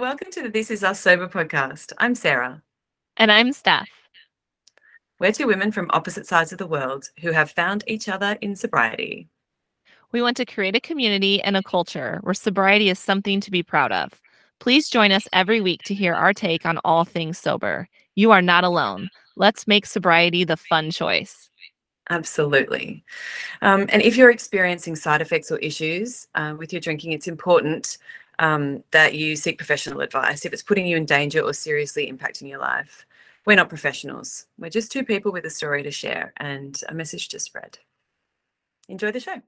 Welcome to the This Is Us Sober podcast. I'm Sarah. And I'm Steph. We're two women from opposite sides of the world who have found each other in sobriety. We want to create a community and a culture where sobriety is something to be proud of. Please join us every week to hear our take on all things sober. You are not alone. Let's make sobriety the fun choice. Absolutely. And if you're experiencing side effects or issues with your drinking, it's important that you seek professional advice if it's putting you in danger or seriously impacting your life. We're not professionals. We're just two people with a story to share and a message to spread. Enjoy the show.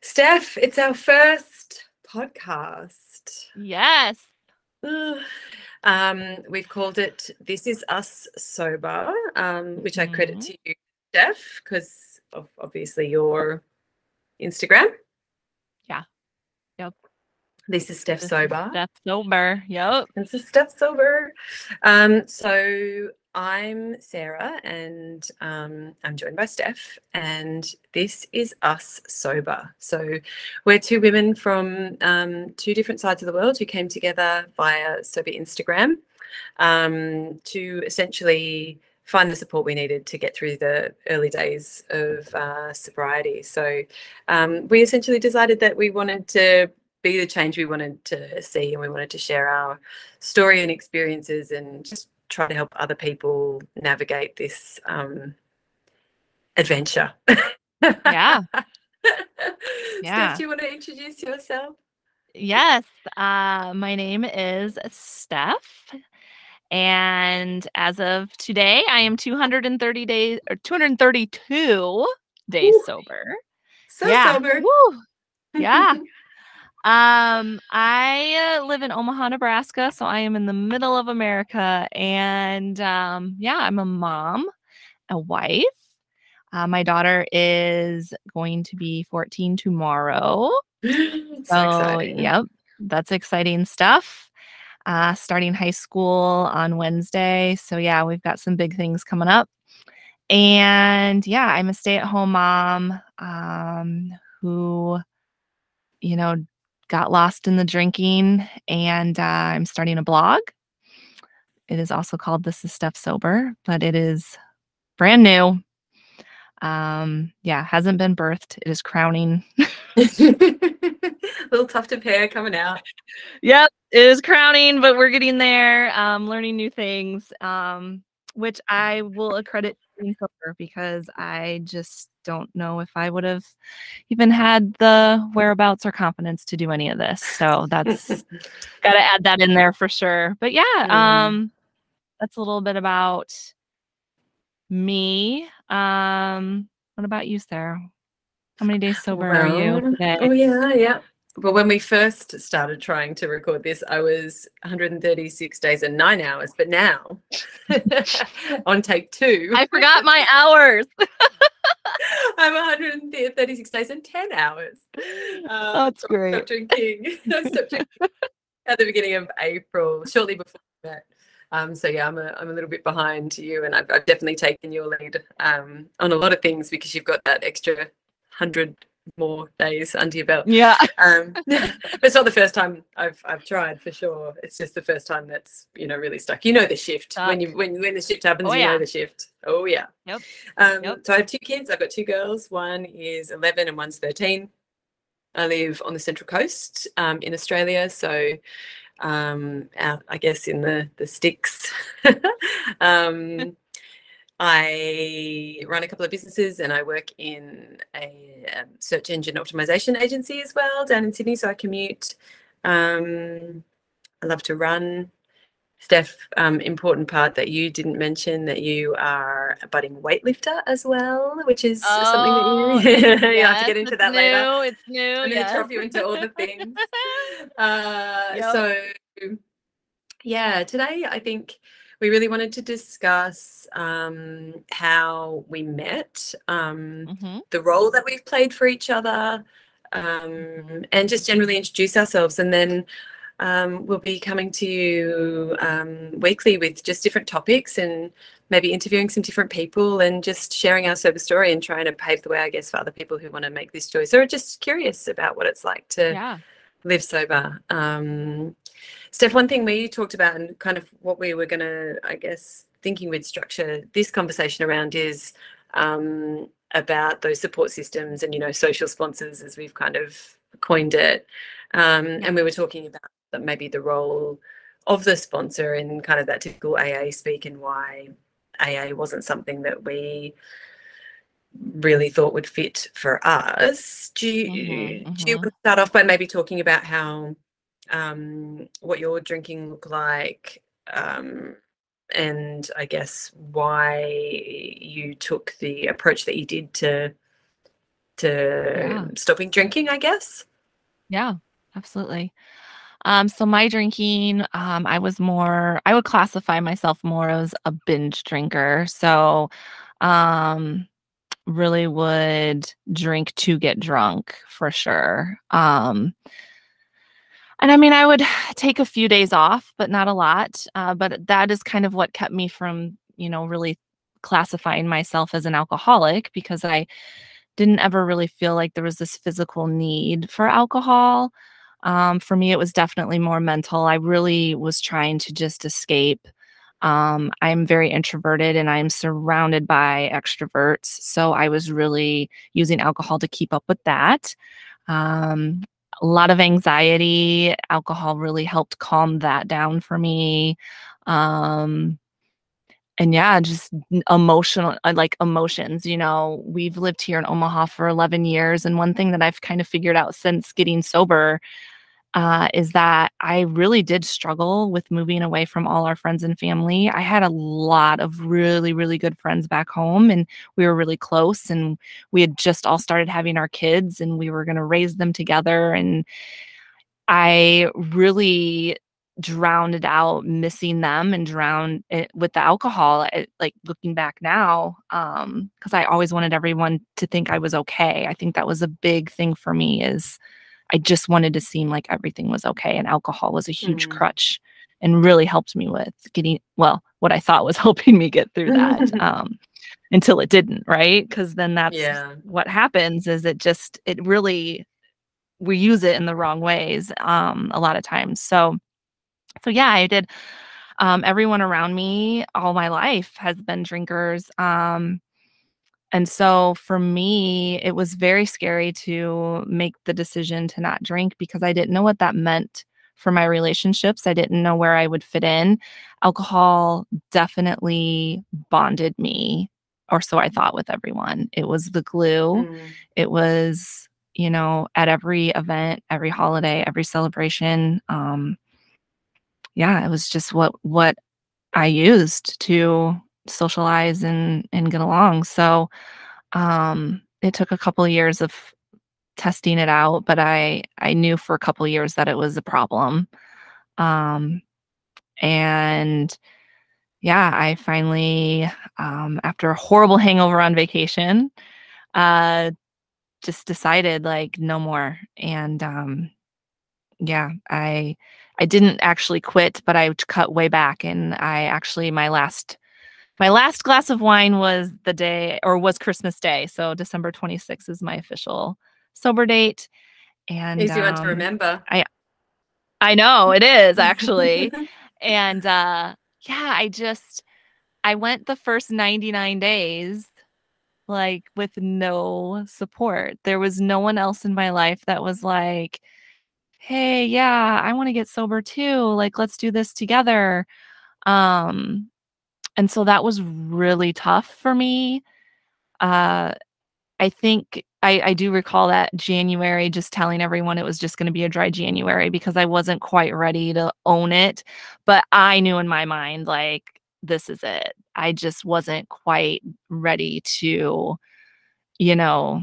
Steph, it's our first podcast. Yes. We've called it This Is Us Sober, which I credit to you, Steph, because of obviously your Instagram. Yeah. Yep. This is Steph Sober. Steph Sober. Yep. This is Steph Sober. So I'm Sarah, and I'm joined by Steph, and this is Us Sober. So we're two women from two different sides of the world who came together via Sober Instagram to essentially find the support we needed to get through the early days of sobriety. So we essentially decided that we wanted to be the change we wanted to see, and we wanted to share our story and experiences and just try to help other people navigate this adventure. Yeah. Steph, do you want to introduce yourself? Yes. My name is Steph, and as of today, I am 230 days or 232 days sober. Sober. Woo. Yeah. I live in Omaha, Nebraska, so I am in the middle of America, and I'm a mom, a wife. My daughter is going to be 14 tomorrow. Exciting. Yep, that's exciting stuff. Starting high school on Wednesday. So yeah, we've got some big things coming up. And yeah, I'm a stay-at-home mom who, you know, got lost in the drinking, and I'm starting a blog. It is also called This Is Steph Sober, but it is brand new. Hasn't been birthed. It is crowning. Little tuft of hair coming out. Yep, it is crowning, but we're getting there, learning new things, which I will accredit being sober, because I just don't know if I would have even had the whereabouts or confidence to do any of this. So that's got to add that in there for sure. But yeah, that's a little bit about me. What about you, Sarah? How many days sober are you today? Oh yeah. Well, when we first started trying to record this, I was 136 days and 9 hours, but now on take two, I forgot my hours. I'm 136 days and 10 hours. That's great. I stopped drinking at the beginning of April, shortly before that. So yeah, I'm a little bit behind you, and I've definitely taken your lead on a lot of things, because you've got that extra 100 more days under your belt. Yeah. But it's not the first time I've tried, for sure. It's just the first time that's, you know, really stuck. You know the shift. When the shift happens, you know the shift. Oh yeah. Yep. So I have two kids. I've got two girls. One is 11 and one's 13. I live on the Central Coast in Australia, so out, I guess, in the sticks. I run a couple of businesses, and I work in a search engine optimization agency as well down in Sydney, so I commute. I love to run. Steph, important part that you didn't mention, that you are a budding weightlifter as well, which is something that you have to get into that later. It's new. I'm going to drop you into all the things. So, yeah, today I think we really wanted to discuss how we met, the role that we've played for each other, and just generally introduce ourselves. And then we'll be coming to you weekly with just different topics and maybe interviewing some different people and just sharing our sober story and trying to pave the way, I guess, for other people who want to make this choice or are just curious about what it's like to live sober. Steph, one thing we talked about and kind of what we were going to, I guess, thinking we'd structure this conversation around is about those support systems and, you know, social sponsors, as we've kind of coined it. And we were talking about maybe the role of the sponsor in kind of that typical AA speak and why AA wasn't something that we really thought would fit for us. Do you want to start off by maybe talking about how what your drinking looked like and I guess why you took the approach that you did to stopping drinking, I guess? Yeah, absolutely. So my drinking, I would classify myself more as a binge drinker. So really would drink to get drunk for sure. And I mean, I would take a few days off, but not a lot. But that is kind of what kept me from, you know, really classifying myself as an alcoholic, because I didn't ever really feel like there was this physical need for alcohol. For me, it was definitely more mental. I really was trying to just escape. I'm very introverted and I'm surrounded by extroverts. So I was really using alcohol to keep up with that. A lot of anxiety. Alcohol really helped calm that down for me. And yeah, just emotional, like emotions, you know, we've lived here in Omaha for 11 years. And one thing that I've kind of figured out since getting sober is that I really did struggle with moving away from all our friends and family. I had a lot of really, really good friends back home and we were really close and we had just all started having our kids and we were going to raise them together. And I really drowned it out, missing them and drowned it with the alcohol. Like looking back now, because I always wanted everyone to think I was okay. I think that was a big thing for me, is I just wanted to seem like everything was okay. And alcohol was a huge crutch and really helped me with getting, well, what I thought was helping me get through that until it didn't, right? Because then that's what happens, is we use it in the wrong ways a lot of times. So yeah, I did. Everyone around me all my life has been drinkers. And so for me, it was very scary to make the decision to not drink, because I didn't know what that meant for my relationships. I didn't know where I would fit in. Alcohol definitely bonded me, or so I thought, with everyone. It was the glue. It was, you know, at every event, every holiday, every celebration, yeah, it was just what I used to socialize and get along. So it took a couple of years of testing it out, but I knew for a couple of years that it was a problem. And yeah, I finally, after a horrible hangover on vacation, just decided, like, no more. And yeah, I didn't actually quit, but I cut way back. And I actually, my last glass of wine was Christmas Day. So December 26th is my official sober date. And easy one to remember. I know it is, actually. And yeah, I went the first 99 days, like, with no support. There was no one else in my life that was like, hey, yeah, I want to get sober too. Like, let's do this together. And so that was really tough for me. I think I do recall that January, just telling everyone it was just going to be a dry January, because I wasn't quite ready to own it. But I knew in my mind, like, this is it. I just wasn't quite ready to, you know,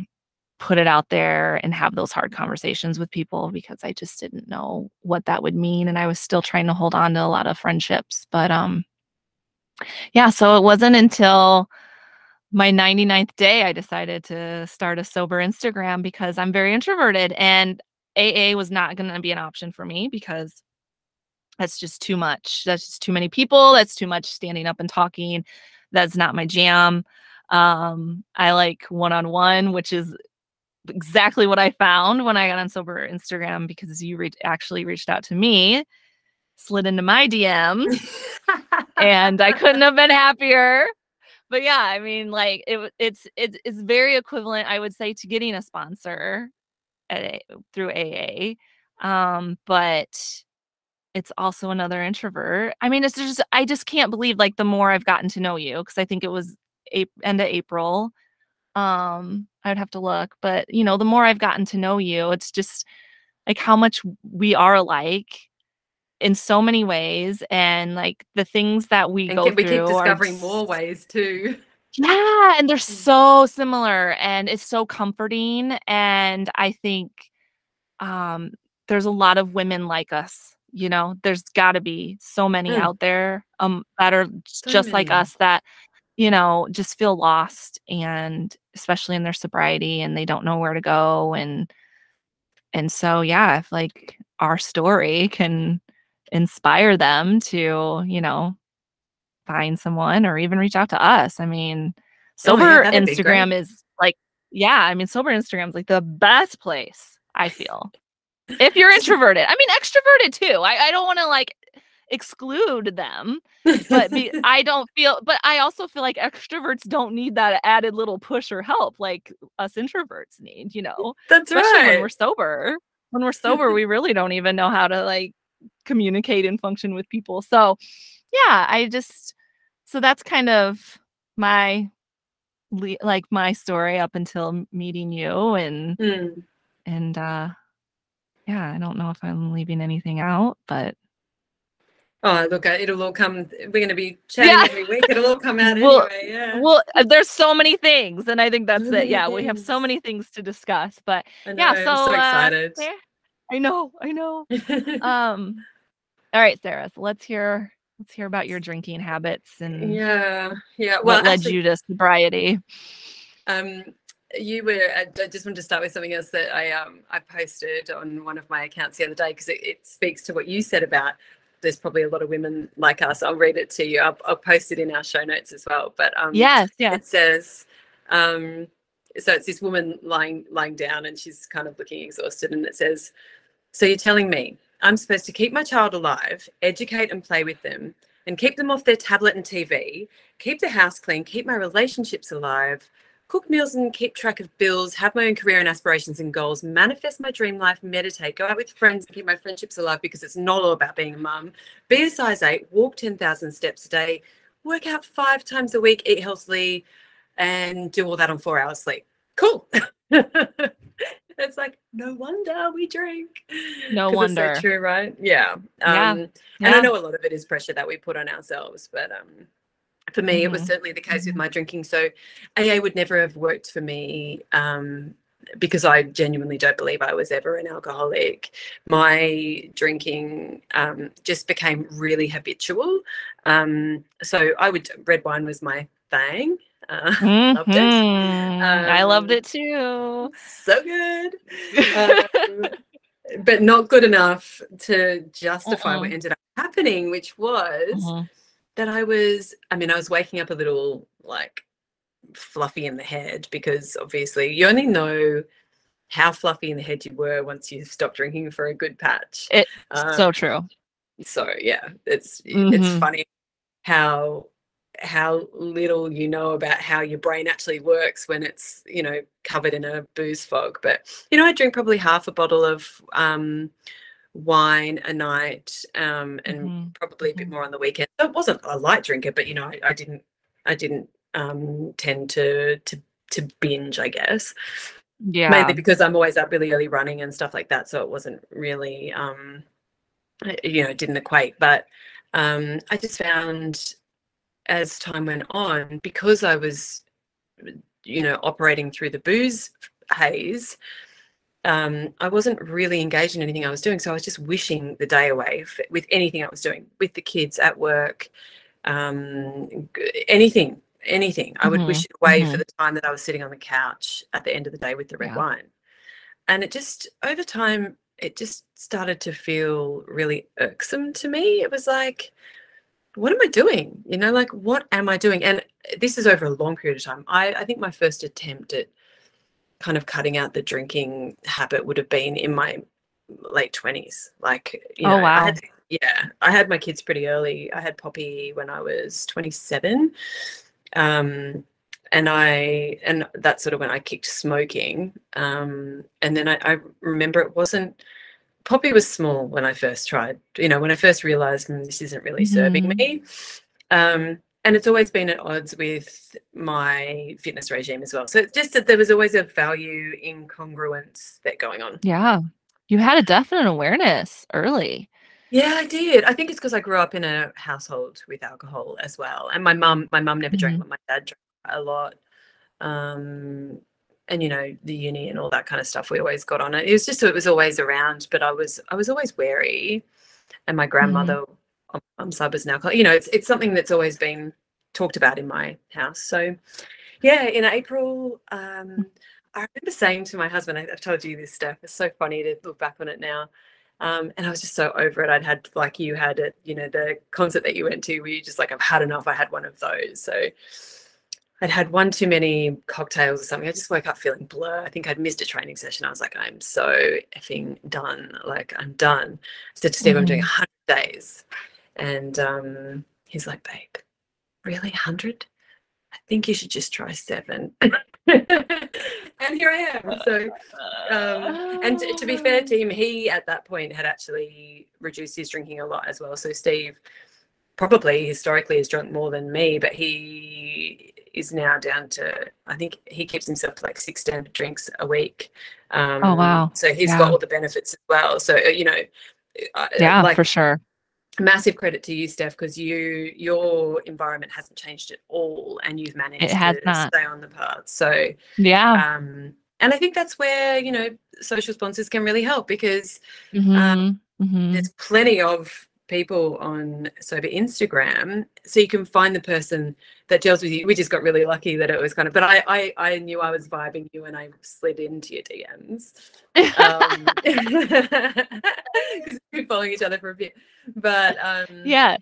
put it out there and have those hard conversations with people, because I just didn't know what that would mean. And I was still trying to hold on to a lot of friendships, but, yeah, so it wasn't until my 99th day, I decided to start a sober Instagram, because I'm very introverted and AA was not going to be an option for me, because That's just too much. That's just too many people. That's too much standing up and talking. That's not my jam. I like one-on-one, which is exactly what I found when I got on Sober Instagram, because you actually reached out to me, slid into my DMs, and I couldn't have been happier. But yeah, I mean, like it's very equivalent, I would say, to getting a sponsor through AA. But it's also another introvert. I mean, it's just, I just can't believe, like, the more I've gotten to know you, because I think it was end of April. I would have to look, but you know, the more I've gotten to know you, it's just like how much we are alike in so many ways, and like the things that we go through. We keep discovering more ways too. Yeah, and they're so similar, and it's so comforting. And I think there's a lot of women like us. You know, there's got to be so many out there that are just like us, that, you know, just feel lost, and especially in their sobriety, and they don't know where to go. And so, yeah, if like our story can inspire them to, you know, find someone or even reach out to us. I mean, Sober Instagram is like, yeah, I mean, Sober Instagram is like the best place, I feel. If you're introverted, I mean, extroverted too. I don't want to like exclude them, but I also feel like extroverts don't need that added little push or help like us introverts need, you know. That's especially right. When we're sober, we really don't even know how to like communicate and function with people. So yeah, so that's kind of my story up until meeting you, and, yeah, I don't know if I'm leaving anything out, but. Oh, look, it'll all come. We're going to be chatting every week. It'll all come out anyway. Yeah. Well, there's so many things, and I think that's it. Yeah, we have so many things to discuss, but I know, yeah. So, I'm so excited. Sarah, I know. All right, Sarah, so let's hear about your drinking habits and yeah. Well, what led you to sobriety? I just wanted to start with something else that I posted on one of my accounts the other day, because it speaks to what you said about there's probably a lot of women like us. I'll read it to you. I'll post it in our show notes as well. But yes. It says, so it's this woman lying down, and she's kind of looking exhausted, and it says, "So you're telling me I'm supposed to keep my child alive, educate and play with them, and keep them off their tablet and TV, keep the house clean, keep my relationships alive, cook meals and keep track of bills, have my own career and aspirations and goals, manifest my dream life, meditate, go out with friends and keep my friendships alive, because it's not all about being a mum, be a size 8, walk 10,000 steps a day, work out 5 times a week, eat healthily, and do all that on 4 hours sleep." Cool. It's like, no wonder we drink. No wonder. It's so true, right? Yeah. And I know a lot of it is pressure that we put on ourselves, but for me, it was certainly the case with my drinking. So AA would never have worked for me because I genuinely don't believe I was ever an alcoholic. My drinking just became really habitual. So red wine was my thing. Loved it. I loved it too. So good. But not good enough to justify what ended up happening, which was... that I was waking up a little like fluffy in the head, because obviously you only know how fluffy in the head you were once you stopped drinking for a good patch. It's so true. So yeah, it's funny how little you know about how your brain actually works when it's, you know, covered in a booze fog. But, you know, I drink probably half a bottle of wine a night and probably a bit more on the weekend. So it wasn't a light drinker, but, you know, I didn't tend to binge, I guess. Yeah. Mainly because I'm always up really early running and stuff like that, so it wasn't really, you know, it didn't equate. But I just found as time went on, because I was, you know, operating through the booze haze, I wasn't really engaged in anything I was doing, so I was just wishing the day away with anything I was doing, with the kids, at work, anything. I would wish it away for the time that I was sitting on the couch at the end of the day with the red wine. And it just, over time, it just started to feel really irksome to me. It was like, what am I doing? You know, like, what am I doing? And this is over a long period of time. I think my first attempt at kind of cutting out the drinking habit would have been in my late 20s. Like, you know, wow. I had my kids pretty early. I had Poppy when I was 27. And that's sort of when I kicked smoking. And then I remember it wasn't, Poppy was small when I first tried, you know, when I first realized this isn't really serving me. And it's always been at odds with my fitness regime as well. So it's just that there was always a value incongruence that going on. Yeah. You had a definite awareness early. Yeah, I did. I think it's because I grew up in a household with alcohol as well. And my mum never drank, but my dad drank a lot. And, you know, the uni and all that kind of stuff, we always got on it. It was just, it was always around, but I was always wary. And my grandmother, on my mum's side, was an alcoholic. You know, it's something that's always been talked about in my house. So, yeah, in April, I remember saying to my husband, I've told you this, Steph, it's so funny to look back on it now. And I was just so over it. I'd had, like you had at, you know, the concert that you went to where you're just like, I've had enough. I had one of those. So I'd had one too many cocktails or something. I just woke up feeling blur. I think I'd missed a training session. I was like, I'm so effing done. Like, I'm done. I said to Steve, I'm doing 100 days. And he's like, babe, really 100? I think you should just try 7. And here I am. So, and to be fair to him, he at that point had actually reduced his drinking a lot as well. So Steve probably historically has drunk more than me, but he is now down to, I think he keeps himself to like 6 standard drinks a week. Oh, wow. So he's got all the benefits as well. So, you know. Yeah, like, for sure. Massive credit to you, Steph, because your environment hasn't changed at all, and you've managed to stay on the path. So yeah, and I think that's where, you know, social sponsors can really help, because there's plenty of people on Sober Instagram, so you can find the person that gels with you. We just got really lucky that it was kind of, but I knew I was vibing you, and I slid into your DMs because we've been following each other for a bit. But yeah,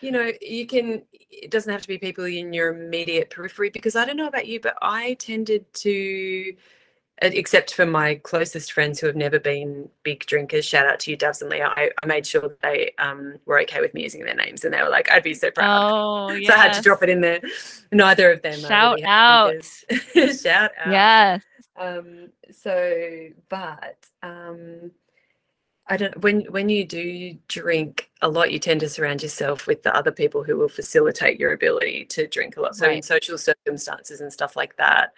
you know, you can, it doesn't have to be people in your immediate periphery, because I don't know about you, but I tended to, except for my closest friends who have never been big drinkers, shout out to you, Doves and Leah, I made sure they were okay with me using their names, and they were like, I'd be so proud. Oh, yes. So I had to drop it in there. Neither of them. Shout really out. Shout out. Yes. I don't, when you do drink a lot, you tend to surround yourself with the other people who will facilitate your ability to drink a lot. So in social circumstances and stuff like that,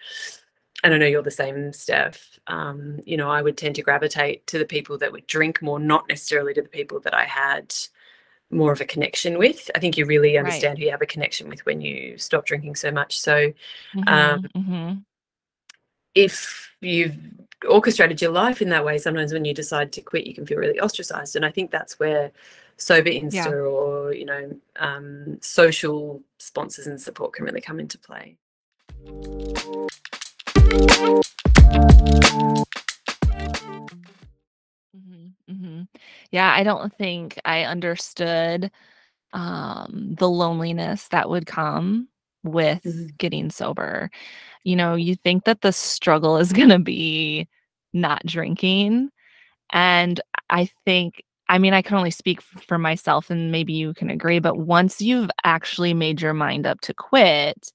and I know you're the same, Steph, you know, I would tend to gravitate to the people that would drink more, not necessarily to the people that I had more of a connection with. I think you really understand who you have a connection with when you stop drinking so much. So if you've orchestrated your life in that way, sometimes when you decide to quit, you can feel really ostracized. And I think that's where Sober Insta or, you know, social sponsors and support can really come into play. Yeah, I don't think I understood the loneliness that would come with getting sober. You know, you think that the struggle is going to be not drinking. And I think, I mean, I can only speak for myself, and maybe you can agree, but once you've actually made your mind up to quit,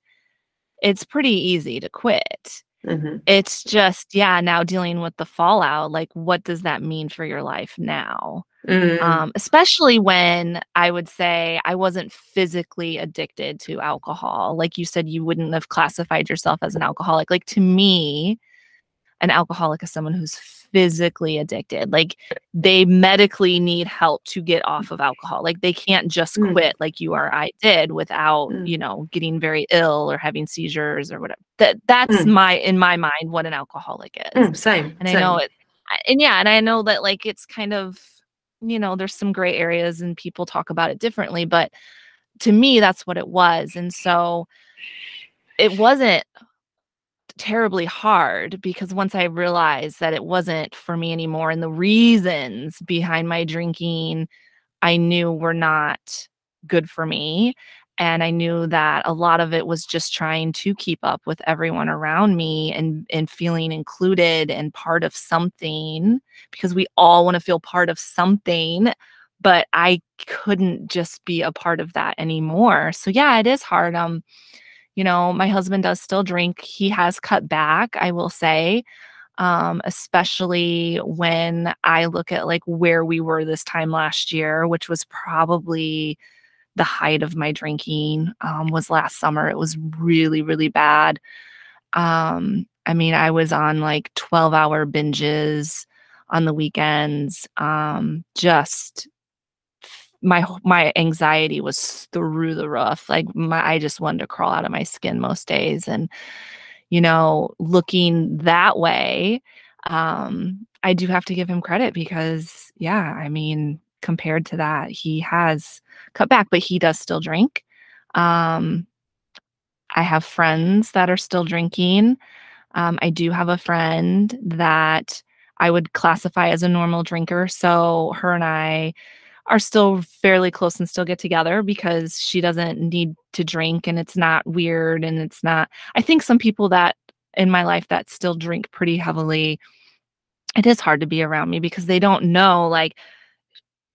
it's pretty easy to quit. It's just, yeah, now dealing with the fallout, like, what does that mean for your life now? Especially when I would say I wasn't physically addicted to alcohol. Like you said, you wouldn't have classified yourself as an alcoholic. Like, to me, an alcoholic is someone who's physically addicted. Like, they medically need help to get off of alcohol. Like, they can't just quit like you or I did without, you know, getting very ill or having seizures or whatever. That's in my mind, what an alcoholic is. Same. I know it. And I know that, like, it's kind of, you know, there's some gray areas and people talk about it differently, but to me, that's what it was. And so it wasn't terribly hard, because once I realized that it wasn't for me anymore and the reasons behind my drinking I knew were not good for me, and I knew that a lot of it was just trying to keep up with everyone around me and feeling included and part of something, because we all want to feel part of something, but I couldn't just be a part of that anymore. So yeah, it is hard. You know, my husband does still drink. He has cut back, I will say, especially when I look at like where we were this time last year, which was probably the height of my drinking, was last summer. It was really, really bad. I mean, I was on like 12-hour binges on the weekends. Just my anxiety was through the roof. Like I just wanted to crawl out of my skin most days. And, you know, looking that way, I do have to give him credit, because yeah, I mean, compared to that, he has cut back, but he does still drink. I have friends that are still drinking. I do have a friend that I would classify as a normal drinker. So her and I are still fairly close and still get together, because she doesn't need to drink and it's not weird. And it's not, I think some people that in my life that still drink pretty heavily, it is hard to be around me because they don't know, like,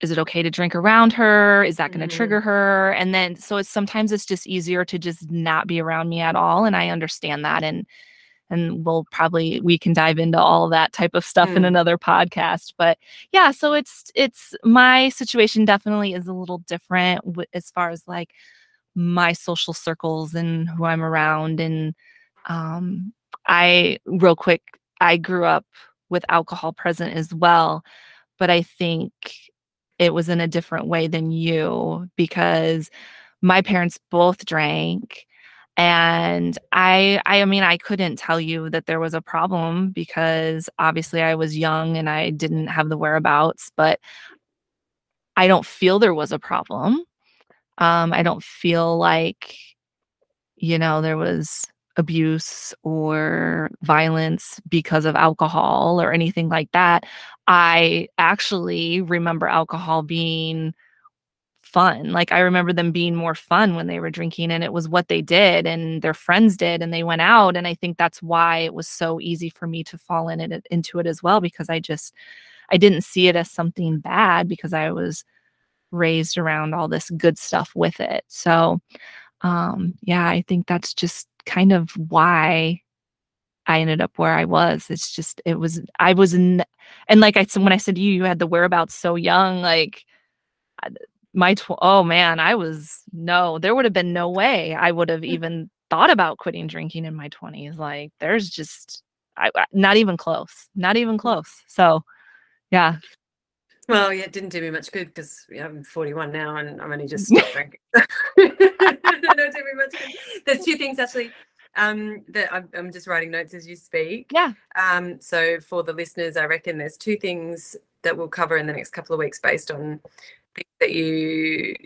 is it okay to drink around her? Is that going to trigger her? And then, so it's sometimes it's just easier to just not be around me at all. And I understand that. And we can dive into all that type of stuff in another podcast. But yeah, so it's my situation definitely is a little different as far as like my social circles and who I'm around. And I grew up with alcohol present as well, but I think it was in a different way than you, because my parents both drank. And I mean, I couldn't tell you that there was a problem, because obviously I was young and I didn't have the whereabouts, but I don't feel there was a problem. I don't feel like, you know, there was abuse or violence because of alcohol or anything like that. I actually remember alcohol being fun. Like I remember them being more fun when they were drinking, and it was what they did and their friends did and they went out. And I think that's why it was so easy for me to fall into it as well, because I didn't see it as something bad, because I was raised around all this good stuff with it. So yeah, I think that's just kind of why I ended up where I was. It's just, it was, I was in, and like I said, when I said you had the whereabouts so young, like there would have been no way I would have even thought about quitting drinking in my 20s. Like there's just, not even close. So yeah. Well, yeah, it didn't do me much good, because I'm 41 now and I'm only just stopped drinking. There's two things actually that I'm just writing notes as you speak. Yeah. So for the listeners, I reckon there's two things that we'll cover in the next couple of weeks based on that you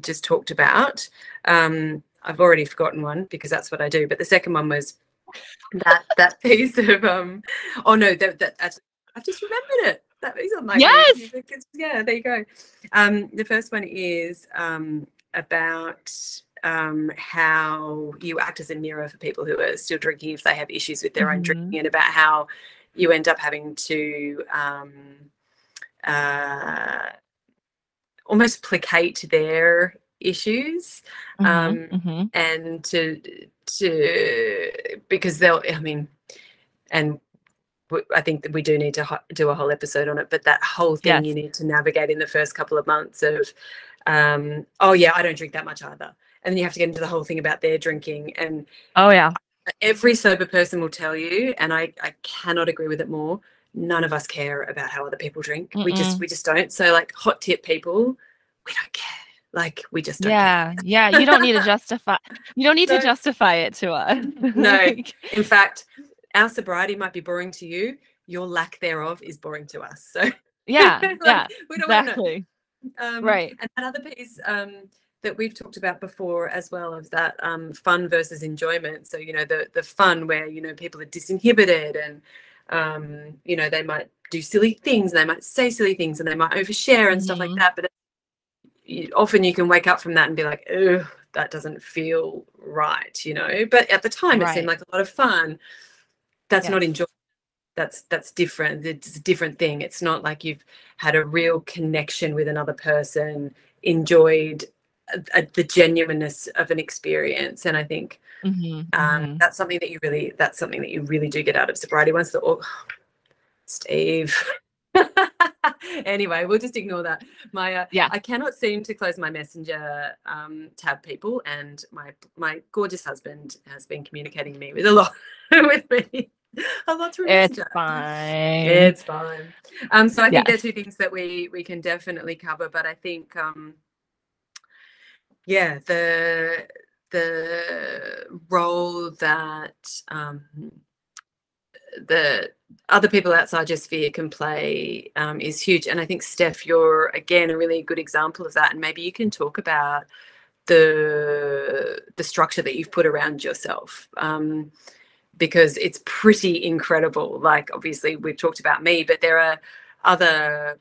just talked about. I've already forgotten one because that's what I do, but the second one was that piece of I've just remembered it. That piece on my page. Yeah, there you go. The first one is about how you act as a mirror for people who are still drinking if they have issues with their own drinking, and about how you end up having to almost placate their issues, and to because they'll, I mean, and I think that we do need to do a whole episode on it, but that whole thing you need to navigate in the first couple of months of, oh yeah, I don't drink that much either. And then you have to get into the whole thing about their drinking, and oh yeah, every sober person will tell you, and I cannot agree with it more, none of us care about how other people drink. We just don't. So like hot tip people, we don't care. Like we just don't care. Yeah. You don't need to justify. You don't need to justify it to us. No. In fact, our sobriety might be boring to you. Your lack thereof is boring to us. So yeah. We don't want to know. Right. And another piece that we've talked about before as well, of that fun versus enjoyment. So, you know, the fun where, you know, people are disinhibited and, you know, they might do silly things, and they might say silly things, and they might overshare and stuff like that. But often you can wake up from that and be like, oh, that doesn't feel right, you know. But at the time, it seemed like a lot of fun. That's not enjoyment. That's different. It's a different thing. It's not like you've had a real connection with another person, enjoyed the genuineness of an experience. And I think that's something that you really, do get out of sobriety once the, Anyway, we'll just ignore that. Maya, I cannot seem to close my Messenger tab, people, and my gorgeous husband has been communicating me with a lot through Messenger. It's fine. So I think there's two things that we can definitely cover, but I think the role that the other people outside your sphere can play is huge. And I think, Steph, you're, again, a really good example of that. And maybe you can talk about the structure that you've put around yourself, because it's pretty incredible. Like, obviously, we've talked about me, but there are other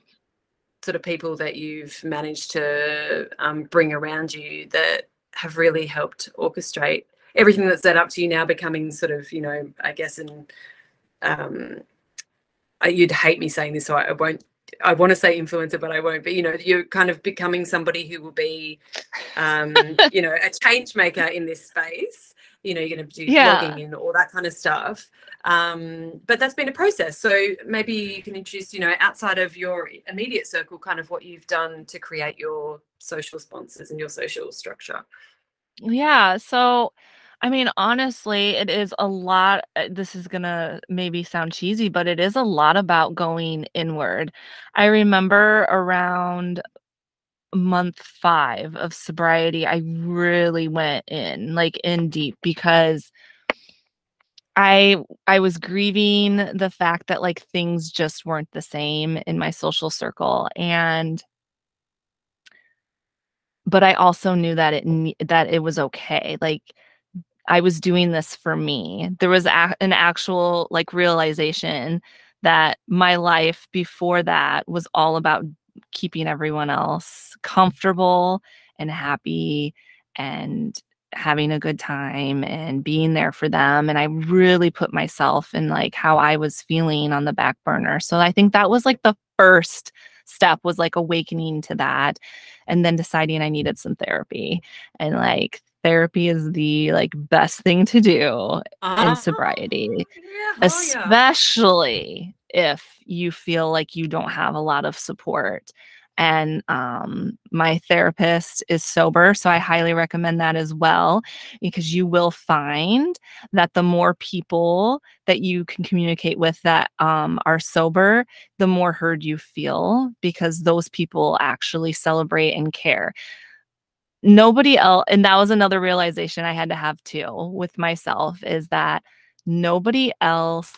sort of people that you've managed to bring around you that have really helped orchestrate everything that's led up to you now becoming sort of, you know, I guess, and you'd hate me saying this, so I won't. I want to say influencer, but I won't. But, you know, you're kind of becoming somebody who will be, you know, a change maker in this space. You know, you're going to do blogging and all that kind of stuff. But that's been a process. So maybe you can introduce, you know, outside of your immediate circle, kind of what you've done to create your social sponsors and your social structure. Yeah. So, I mean, honestly, it is a lot. This is going to maybe sound cheesy, but it is a lot about going inward. I remember around month 5 of sobriety, I really went in deep, because I was grieving the fact that like things just weren't the same in my social circle. But I also knew that it was okay. Like, I was doing this for me. There was an actual like realization that my life before that was all about keeping everyone else comfortable and happy and having a good time and being there for them. And I really put myself in like how I was feeling on the back burner. So I think that was like the first step, was like awakening to that, and then deciding I needed some therapy. And like, therapy is the like best thing to do in sobriety, especially if you feel like you don't have a lot of support. And my therapist is sober, so I highly recommend that as well, because you will find that the more people that you can communicate with that are sober, the more heard you feel, because those people actually celebrate and care. Nobody else, and that was another realization I had to have too with myself, is that nobody else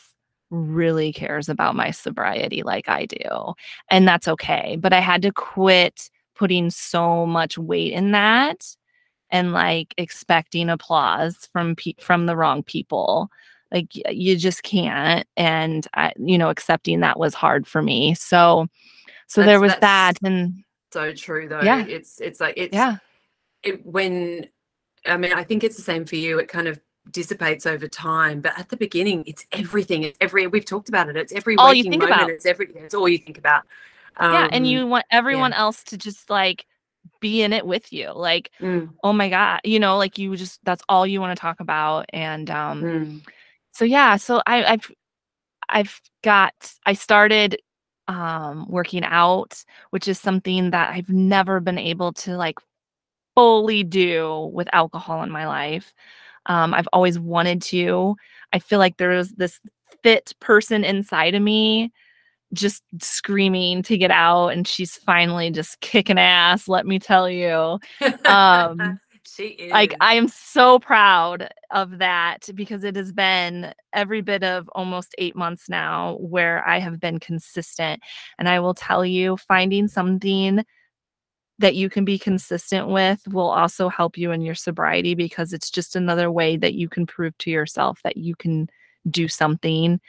really cares about my sobriety like I do. And that's okay. But I had to quit putting so much weight in that and like expecting applause from the wrong people. Like, you just can't. And, you know, accepting that was hard for me. So there was that. And so true, though. Yeah. It's like, it's. Yeah. I mean, I think it's the same for you. It kind of dissipates over time, but at the beginning, it's everything. We've talked about it. It's every waking all you think moment. About. It's all you think about. And you want everyone else to just like be in it with you. Like, oh my God, you know, like you just, that's all you want to talk about. And so yeah, so I started working out, which is something that I've never been able to like fully do with alcohol in my life. I've always wanted to. I feel like there was this fit person inside of me just screaming to get out, and she's finally just kicking ass, let me tell you. She is. Like, I am so proud of that, because it has been every bit of almost 8 months now where I have been consistent. And I will tell you, finding something that you can be consistent with will also help you in your sobriety, because it's just another way that you can prove to yourself that you can do something.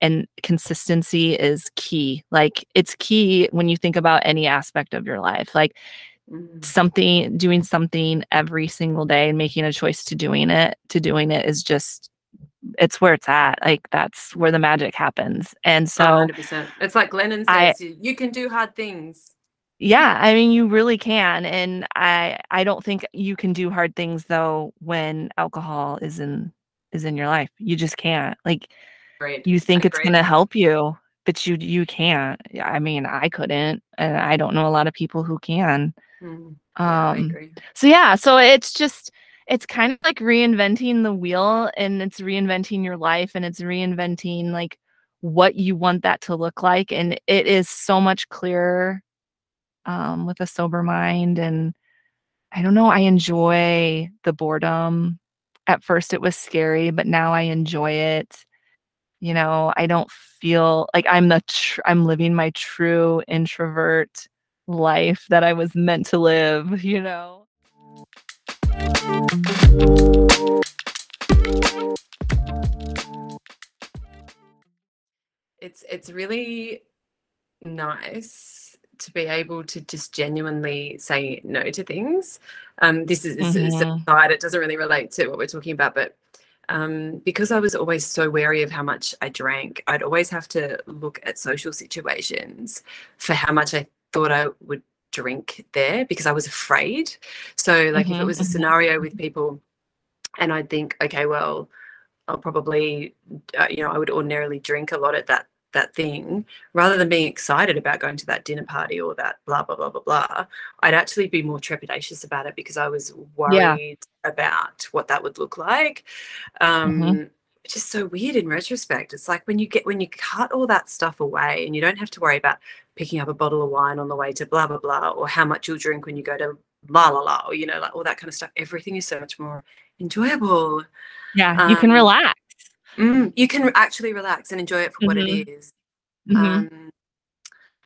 And consistency is key. Like, it's key when you think about any aspect of your life, like doing something every single day and making a choice to doing it is just, it's where it's at. Like, that's where the magic happens. And so 100%. It's like Lennon says, you can do hard things. Yeah, I mean, you really can. And I don't think you can do hard things though when alcohol is in your life. You just can't. Like, great. You think it's going to help you, but you can't. I mean, I couldn't, and I don't know a lot of people who can. I agree. So yeah, so it's just, it's kind of like reinventing the wheel, and it's reinventing your life, and it's reinventing like what you want that to look like. And it is so much clearer with a sober mind. And I don't know, I enjoy the boredom. At first it was scary, but now I enjoy it. You know, I don't feel like I'm living my true introvert life that I was meant to live, you know. It's really nice to be able to just genuinely say no to things. This is a side, it doesn't really relate to what we're talking about, but because I was always so wary of how much I drank, I'd always have to look at social situations for how much I thought I would drink there, because I was afraid. So like if it was a scenario with people and I'd think, okay, well, I'll probably, I would ordinarily drink a lot at that thing, rather than being excited about going to that dinner party or that blah, blah, blah, blah, blah, I'd actually be more trepidatious about it because I was worried about what that would look like. Which is so weird in retrospect. It's like when you cut all that stuff away and you don't have to worry about picking up a bottle of wine on the way to blah, blah, blah, or how much you'll drink when you go to la, la, la, or, like all that kind of stuff, everything is so much more enjoyable. Yeah, you can relax. You can actually relax and enjoy it for what it is.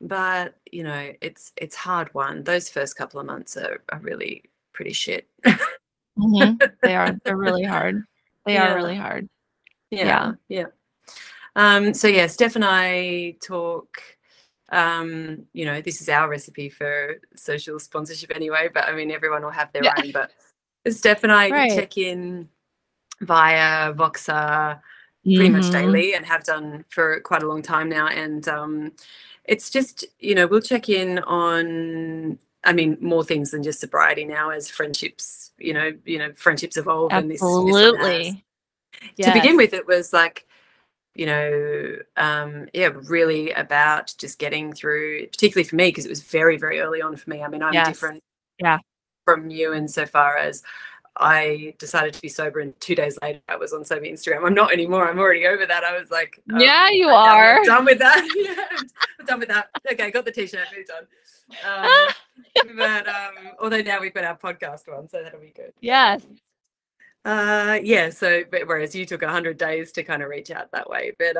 But, it's hard one. Those first couple of months are really pretty shit. They are. They're really hard. They are really hard. Yeah. So, Steph and I talk, this is our recipe for social sponsorship anyway, but, I mean, everyone will have their own. But Steph and I check in via Voxer pretty much daily and have done for quite a long time now. And it's just, we'll check in on, I mean, more things than just sobriety now, as friendships, friendships evolve. Absolutely. And this to begin with, it was like, really about just getting through, particularly for me, because it was very, very early on for me. I mean, I'm different from you insofar as I decided to be sober, and 2 days later I was on sober Instagram. I'm not anymore. I'm already over that. I was like, you are. I'm done with that. I'm done with that. Okay, got the T-shirt. Moved on. Although now we've got our podcast one, so that'll be good. Yes. So, but whereas you took 100 days to kind of reach out that way, but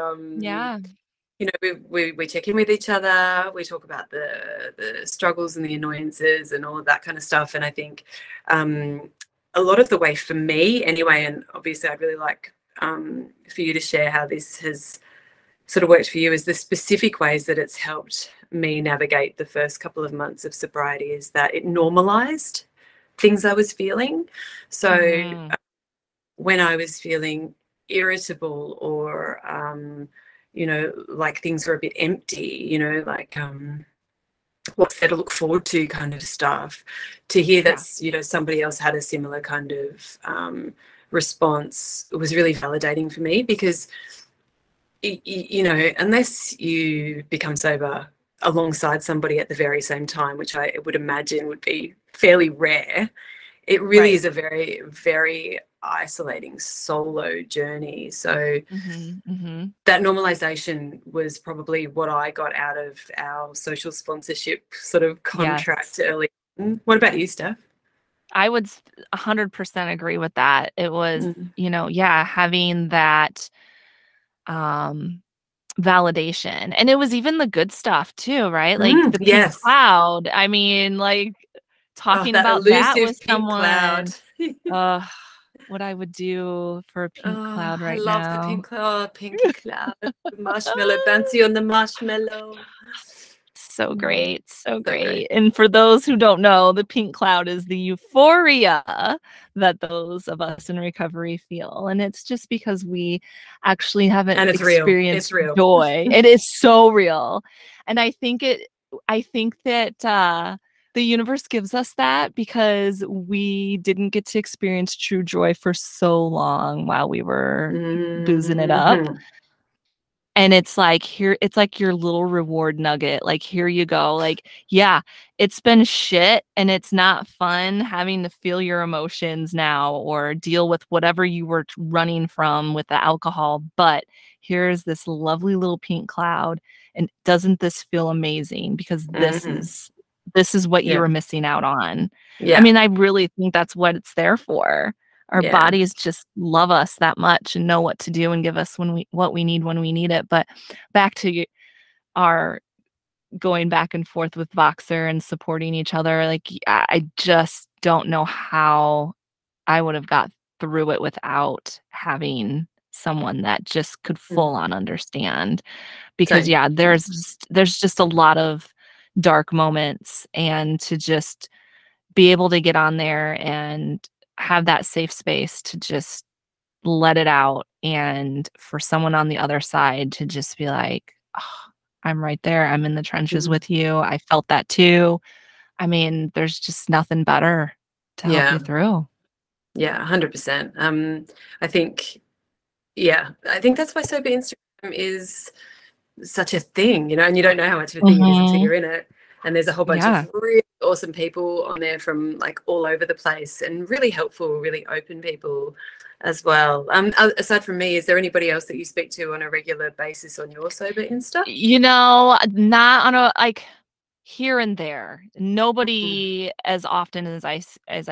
we check in with each other. We talk about the struggles and the annoyances and all of that kind of stuff. And I think a lot of the way for me anyway, and obviously I'd really like for you to share how this has sort of worked for you, is the specific ways that it's helped me navigate the first couple of months of sobriety is that it normalised things I was feeling. So when I was feeling irritable or, like things were a bit empty, like what's there to look forward to kind of stuff, to hear that somebody else had a similar kind of response was really validating for me, because unless you become sober alongside somebody at the very same time, which I would imagine would be fairly rare, it really is a very, very isolating solo journey. So that normalization was probably what I got out of our social sponsorship sort of contract early on. What about you, Steph? I would 100% agree with that. It was, having that validation. And it was even the good stuff too, right? Like the big cloud. I mean, like talking about that with someone. Cloud. What I would do for a pink cloud right now. I love the pink cloud, pinky cloud, marshmallow, bouncy on the marshmallow. So great, so great. And for those who don't know, the pink cloud is the euphoria that those of us in recovery feel. And it's just because we actually haven't experienced joy. It is so real. And I think that the universe gives us that because we didn't get to experience true joy for so long while we were boozing it up. And it's like, here, it's like your little reward nugget. Like, here you go. Like, yeah, it's been shit and it's not fun having to feel your emotions now or deal with whatever you were running from with the alcohol. But here's this lovely little pink cloud. And doesn't this feel amazing? Because this is what you were missing out on. Yeah. I mean, I really think that's what it's there for. Our bodies just love us that much and know what to do and give us what we need when we need it. But back to our going back and forth with Voxer and supporting each other, like, I just don't know how I would have got through it without having someone that just could full on understand. Because there's just a lot of dark moments, and to just be able to get on there and have that safe space to just let it out, and for someone on the other side to just be like, oh, I'm right there. I'm in the trenches with you. I felt that too. I mean, there's just nothing better to help you through. Yeah, 100%. I think that's why Sober Instagram is such a thing, you know, and you don't know how much of a thing it is until you're in it. And there's a whole bunch of really awesome people on there from like all over the place, and really helpful, really open people as well. Aside from me, is there anybody else that you speak to on a regular basis on your Sober Insta? You know, not on a, like, here and there. Nobody as often as I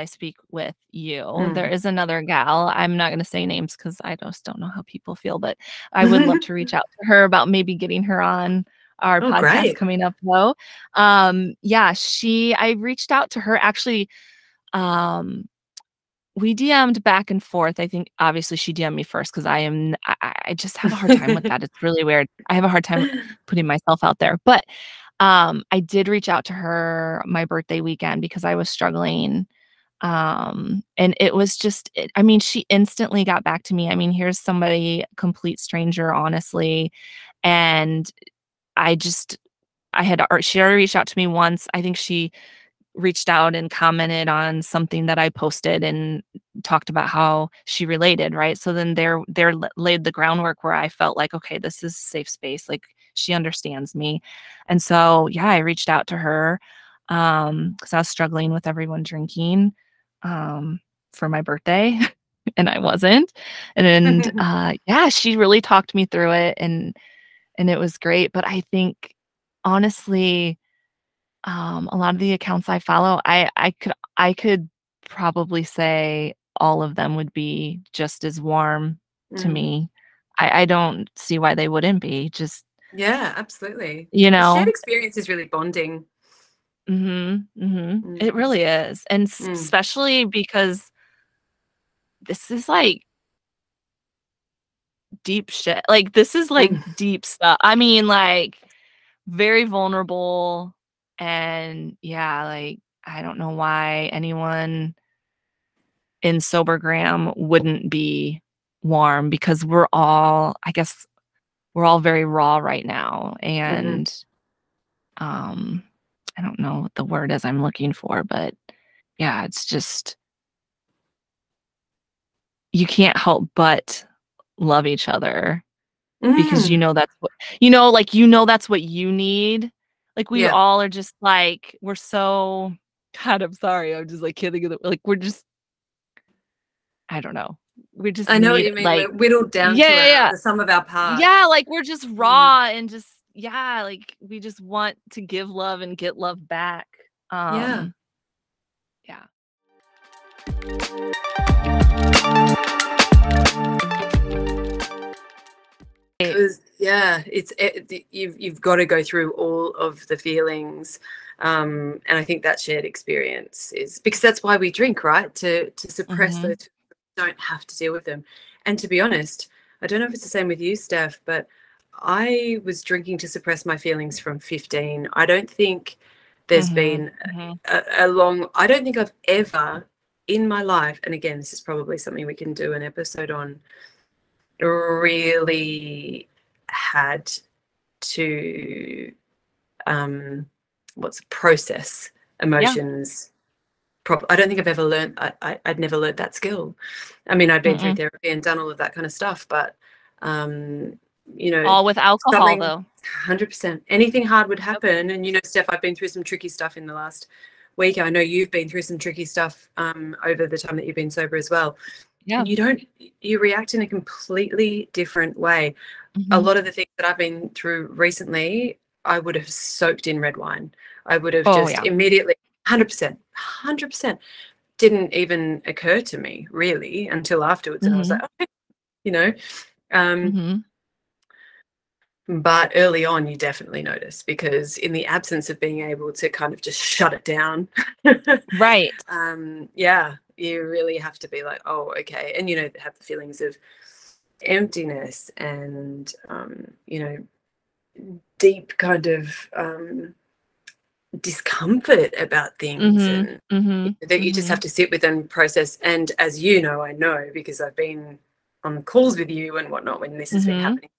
speak with you. There is another gal. I'm not going to say names because I just don't know how people feel, but I would love to reach out to her about maybe getting her on our podcast coming up though. I reached out to her actually. We DM'd back and forth. I think obviously she DM'd me first because I just have a hard time with that. It's really weird. I have a hard time putting myself out there, but I did reach out to her my birthday weekend because I was struggling. And it was just, she instantly got back to me. I mean, here's somebody, complete stranger, honestly. And she already reached out to me once. I think she reached out and commented on something that I posted and talked about how she related. Right. So then there laid the groundwork where I felt like, okay, this is a safe space. Like, she understands me. And so, I reached out to her, cause I was struggling with everyone drinking, for my birthday and I wasn't. And she really talked me through it and it was great. But I think, honestly, a lot of the accounts I follow, I could probably say all of them would be just as warm to me. I don't see why they wouldn't be. Just absolutely. You know, shared experience is really bonding. It really is, and especially because this is like deep shit. Like, this is like deep stuff. I mean, like, very vulnerable, and like, I don't know why anyone in Sobergram wouldn't be warm, because we're all very raw right now, and I don't know what the word is I'm looking for, but it's just, you can't help but love each other because that's what you need. Like, we all are just like, we're so, God, I'm sorry, I'm just like kidding. Like, we're just, I don't know. We just, I know what you mean. Like, we're whittled down to the sum of our parts. Yeah, like, we're just raw and just, like, we just want to give love and get love back. Yeah, you've got to go through all of the feelings, and I think that shared experience is, because that's why we drink, right? To suppress mm-hmm. those, don't have to deal with them. And to be honest, I don't know if it's the same with you, Steph, but I was drinking to suppress my feelings from 15. I don't think there's mm-hmm. been a long. I don't think I've ever in my life, and again, this is probably something we can do an episode on, really had to process emotions. Yeah. I don't think I've ever learned. I'd never learned that skill. I mean, I'd been through therapy and done all of that kind of stuff, but all with alcohol though. 100%. Anything hard would happen, and Steph, I've been through some tricky stuff in the last week. I know you've been through some tricky stuff over the time that you've been sober as well. Yeah, and you react in a completely different way. Mm-hmm. A lot of the things that I've been through recently, I would have soaked in red wine. I would have immediately. 100%. Didn't even occur to me really until afterwards, and I was like, okay, But early on, you definitely notice, because in the absence of being able to kind of just shut it down, right? You really have to be like, oh, okay, and have the feelings of emptiness and deep kind of discomfort about things that you just have to sit with and process. And as I know, because I've been on calls with you and whatnot when this has been happening,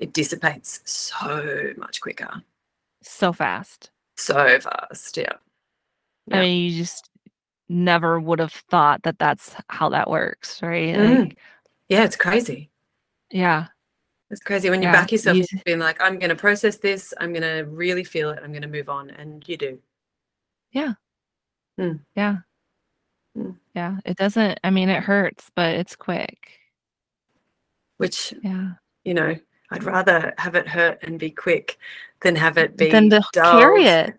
it dissipates so much quicker. So fast. Yeah. I mean, you just never would have thought that that's how that works, right? Like, it's crazy. Yeah. It's crazy when you back yourself into being like, I'm going to process this. I'm going to really feel it. I'm going to move on. And you do. Yeah. Mm. Yeah. Mm. Yeah. It doesn't, it hurts, but it's quick. Which, I'd rather have it hurt and be quick than have it be than to dull. Carry it.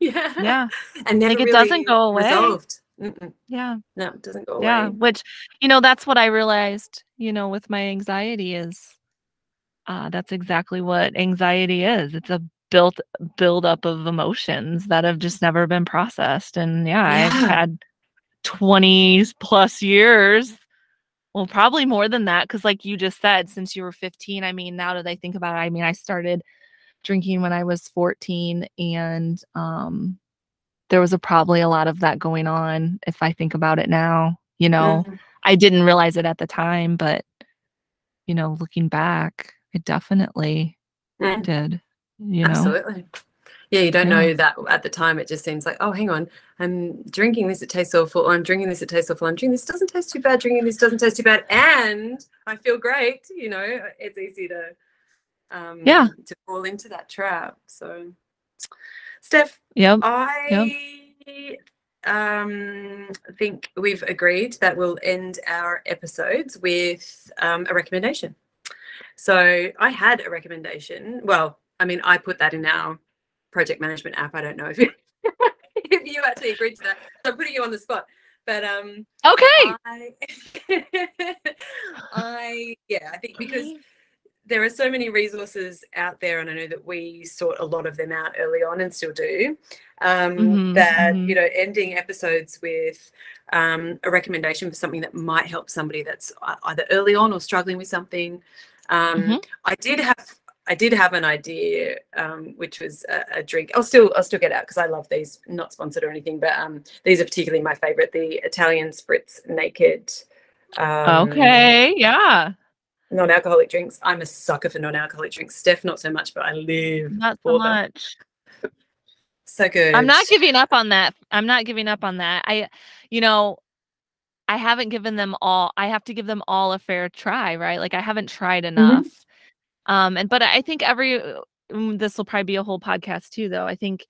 Yeah. And then it doesn't go away. Resolved. Mm-mm. Yeah. No, it doesn't go away. Yeah. Which, that's what I realized, with my anxiety is. That's exactly what anxiety is. It's a build up of emotions that have just never been processed. And I've had 20 plus years. Well, probably more than that, because like you just said, since you were 15, now that I think about it, I started drinking when I was 14, and there was probably a lot of that going on if I think about it now. I didn't realize it at the time, but looking back, it definitely did. Absolutely. Yeah, you don't know that at the time. It just seems like, oh, hang on, I'm drinking this, it tastes awful. Or I'm drinking this, it tastes awful. I'm drinking this, doesn't taste too bad. Drinking this doesn't taste too bad, and I feel great. It's easy to to fall into that trap. So, Steph, think we've agreed that we'll end our episodes with a recommendation. So I had a recommendation. Well, I put that in our project management app. I don't know if you actually agreed to that. So I'm putting you on the spot. But okay. I think because there are so many resources out there, and I know that we sort a lot of them out early on and still do, that, ending episodes with a recommendation for something that might help somebody that's either early on or struggling with something. I did have an idea, which was a drink. I'll still get out because I love these, not sponsored or anything, but these are particularly my favorite, the Italian Spritz Naked. Okay, yeah. Non-alcoholic drinks. I'm a sucker for non-alcoholic drinks. Steph, not so much, but I live not so for much. Them. So good. I'm not giving up on that. I haven't given them all. I have to give them all a fair try, right? Like I haven't tried enough. But I think this will probably be a whole podcast too, though. I think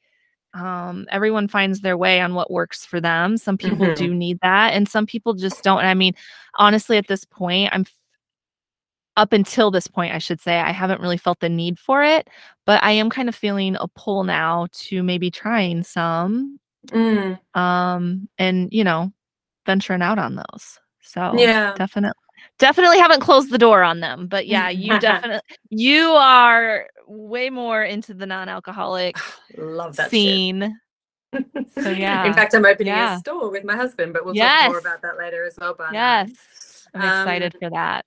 everyone finds their way on what works for them. Some people do need that, and some people just don't. And honestly, at this point, up until this point, I should say, I haven't really felt the need for it, but I am kind of feeling a pull now to maybe trying some, and venturing out on those. So yeah, definitely, Definitely haven't closed the door on them, but yeah, you definitely, you are way more into the non-alcoholic love that scene. So yeah. In fact, I'm opening a store with my husband, but we'll talk more about that later as well. Barney. Yes. I'm excited for that.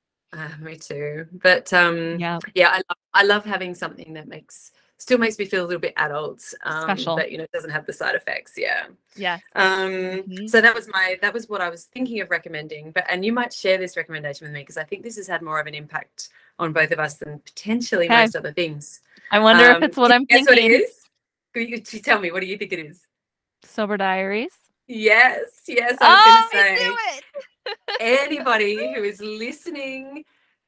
Me too. But I love having something that still makes me feel a little bit adult, special, but you know, it doesn't have the side effects. Yeah. Yeah. So that was what I was thinking of recommending, and you might share this recommendation with me, because I think this has had more of an impact on both of us than potentially most other things. I wonder if it's what I'm thinking. What it is? You tell me, what do you think it is? Sober Diaries. Yes. Yes. I was going to say, anybody who is listening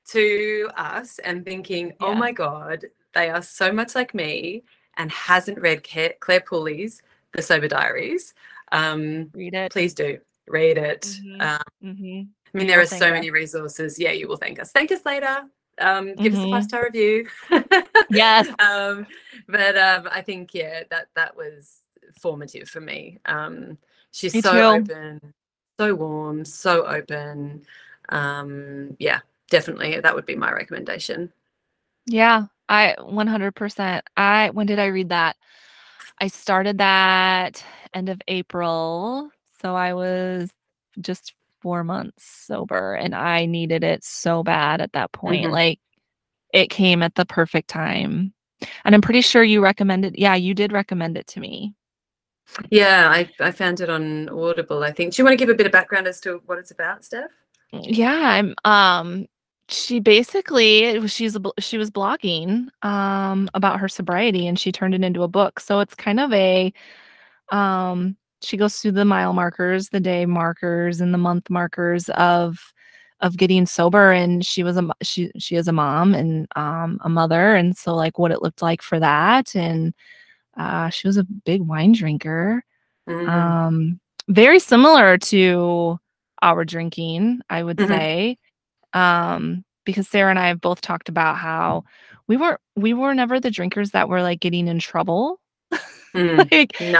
to us and thinking, oh my God, they are so much like me and hasn't read Claire Pooley's The Sober Diaries, read it. Please do read it. I mean, there are so many resources. Yeah, you will thank us. Thank us later. Give us a 5-star review. Yes. I think, that was formative for me. She's open, so warm, so open. Definitely. That would be my recommendation. Yeah. 100%. When did I read that? I started that end of April. So I was just 4 months sober, and I needed it so bad at that point. Like, it came at the perfect time. And I'm pretty sure you recommended. Yeah, you did recommend it to me. Yeah, I found it on Audible, I think. Do you want to give a bit of background as to what it's about, Steph? Yeah, she was blogging about her sobriety, and she turned it into a book. So it's kind of she goes through the mile markers, the day markers, and the month markers of getting sober. And she was she is a mom and a mother, and so like what it looked like for that. And she was a big wine drinker, very similar to our drinking, I would say. Because Sarah and I have both talked about how we were never the drinkers that were like getting in trouble. That's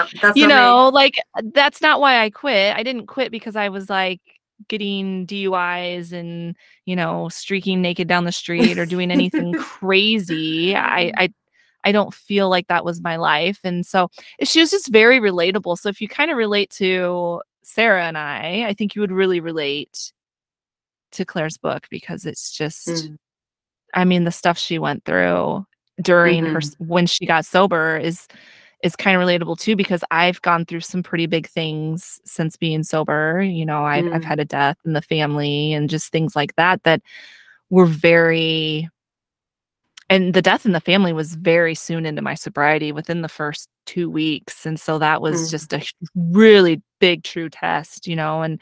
not why I quit. I didn't quit because I was like getting DUIs and, you know, streaking naked down the street or doing anything crazy. I don't feel like that was my life. And so she was just very relatable. So if you kind of relate to Sarah and I think you would really relate to Claire's book, because it's just, I mean, the stuff she went through during when she got sober is kind of relatable too, because I've gone through some pretty big things since being sober. You know, I've had a death in the family and just things like that were very, and the death in the family was very soon into my sobriety, within the first 2 weeks. And so that was just a really big, true test, you know, and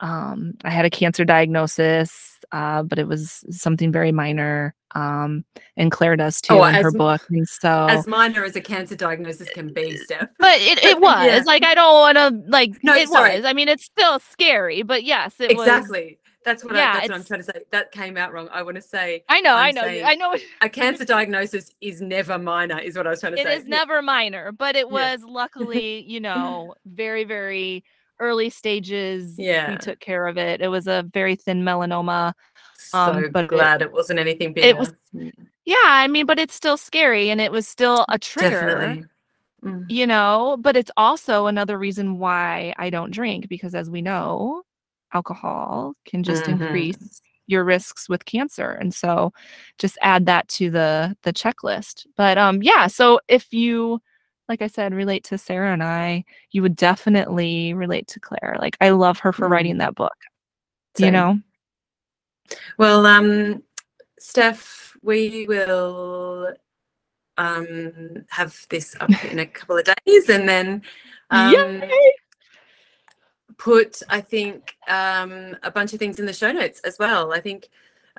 I had a cancer diagnosis, but it was something very minor. And Claire does too in her book. And so, as minor as a cancer diagnosis can be, Steph. But it was like, I don't want to was. I mean, it's still scary, but yes, it was. Exactly. That's what I'm trying to say. That came out wrong. I want to say. I know. A cancer diagnosis is never minor, is what I was trying to say. It is never minor, but it was luckily, you know, very, very early stages. Yeah. We took care of it. It was a very thin melanoma. But glad it wasn't anything big. It was. Yeah. I mean, but it's still scary, and it was still a trigger. Definitely. You know, but it's also another reason why I don't drink, because as we know, alcohol can just increase your risks with cancer. And so just add that to the checklist. But so if you, like I said, relate to Sarah and I, you would definitely relate to Claire. Like, I love her for writing that book, you know? Well, Steph, we will have this up in a couple of days, and then put, I think, a bunch of things in the show notes as well. I think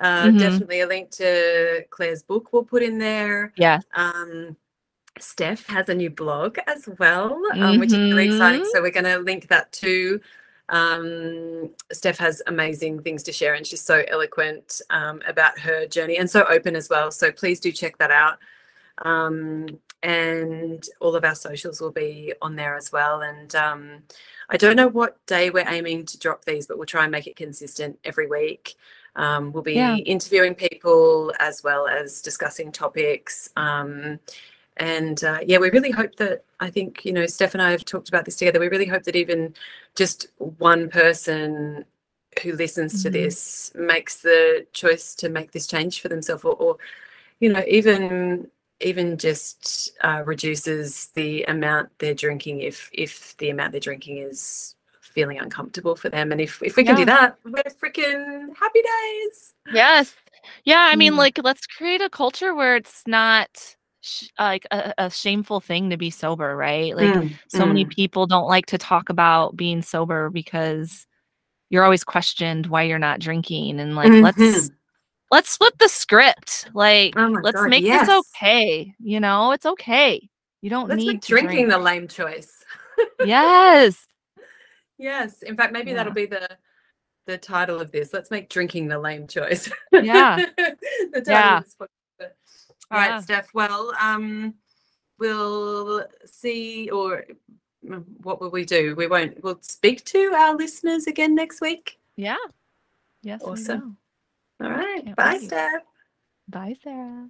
definitely a link to Claire's book we'll put in there. Yeah. Steph has a new blog as well, which is really exciting. So we're going to link that too. Steph has amazing things to share, and she's so eloquent about her journey, and so open as well. So please do check that out. And all of our socials will be on there as well. And I don't know what day we're aiming to drop these, but we'll try and make it consistent every week. We'll be interviewing people as well as discussing topics. And we really hope that, I think, you know, Steph and I have talked about this together. We really hope that even just one person who listens to this makes the choice to make this change for themselves, or you know, even just reduces the amount they're drinking if the amount they're drinking is feeling uncomfortable for them. And if we can do that, we're freaking happy days. Yes. Yeah. I mean, like, let's create a culture where it's not like a shameful thing to be sober, right? Like many people don't like to talk about being sober because you're always questioned why you're not drinking. And like, let's flip the script. Like, let's make this okay. You know, it's okay. You don't need to drink. The lame choice. Yes. Yes. In fact, maybe that'll be the title of this. Let's make drinking the lame choice. Yeah. The title of this podcast. All right, Steph. Well, we'll see, or what will we do? We'll speak to our listeners again next week. Yeah. Yes. Awesome. All right. Bye, Steph. Bye, Sarah.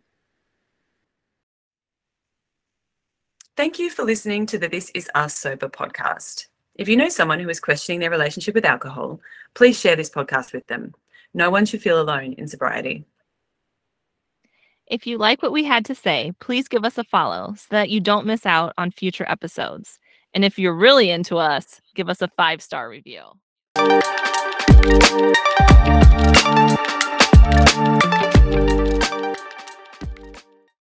Thank you for listening to the This Is Us Sober podcast. If you know someone who is questioning their relationship with alcohol, please share this podcast with them. No one should feel alone in sobriety. If you like what we had to say, please give us a follow so that you don't miss out on future episodes. And if you're really into us, give us a 5-star review.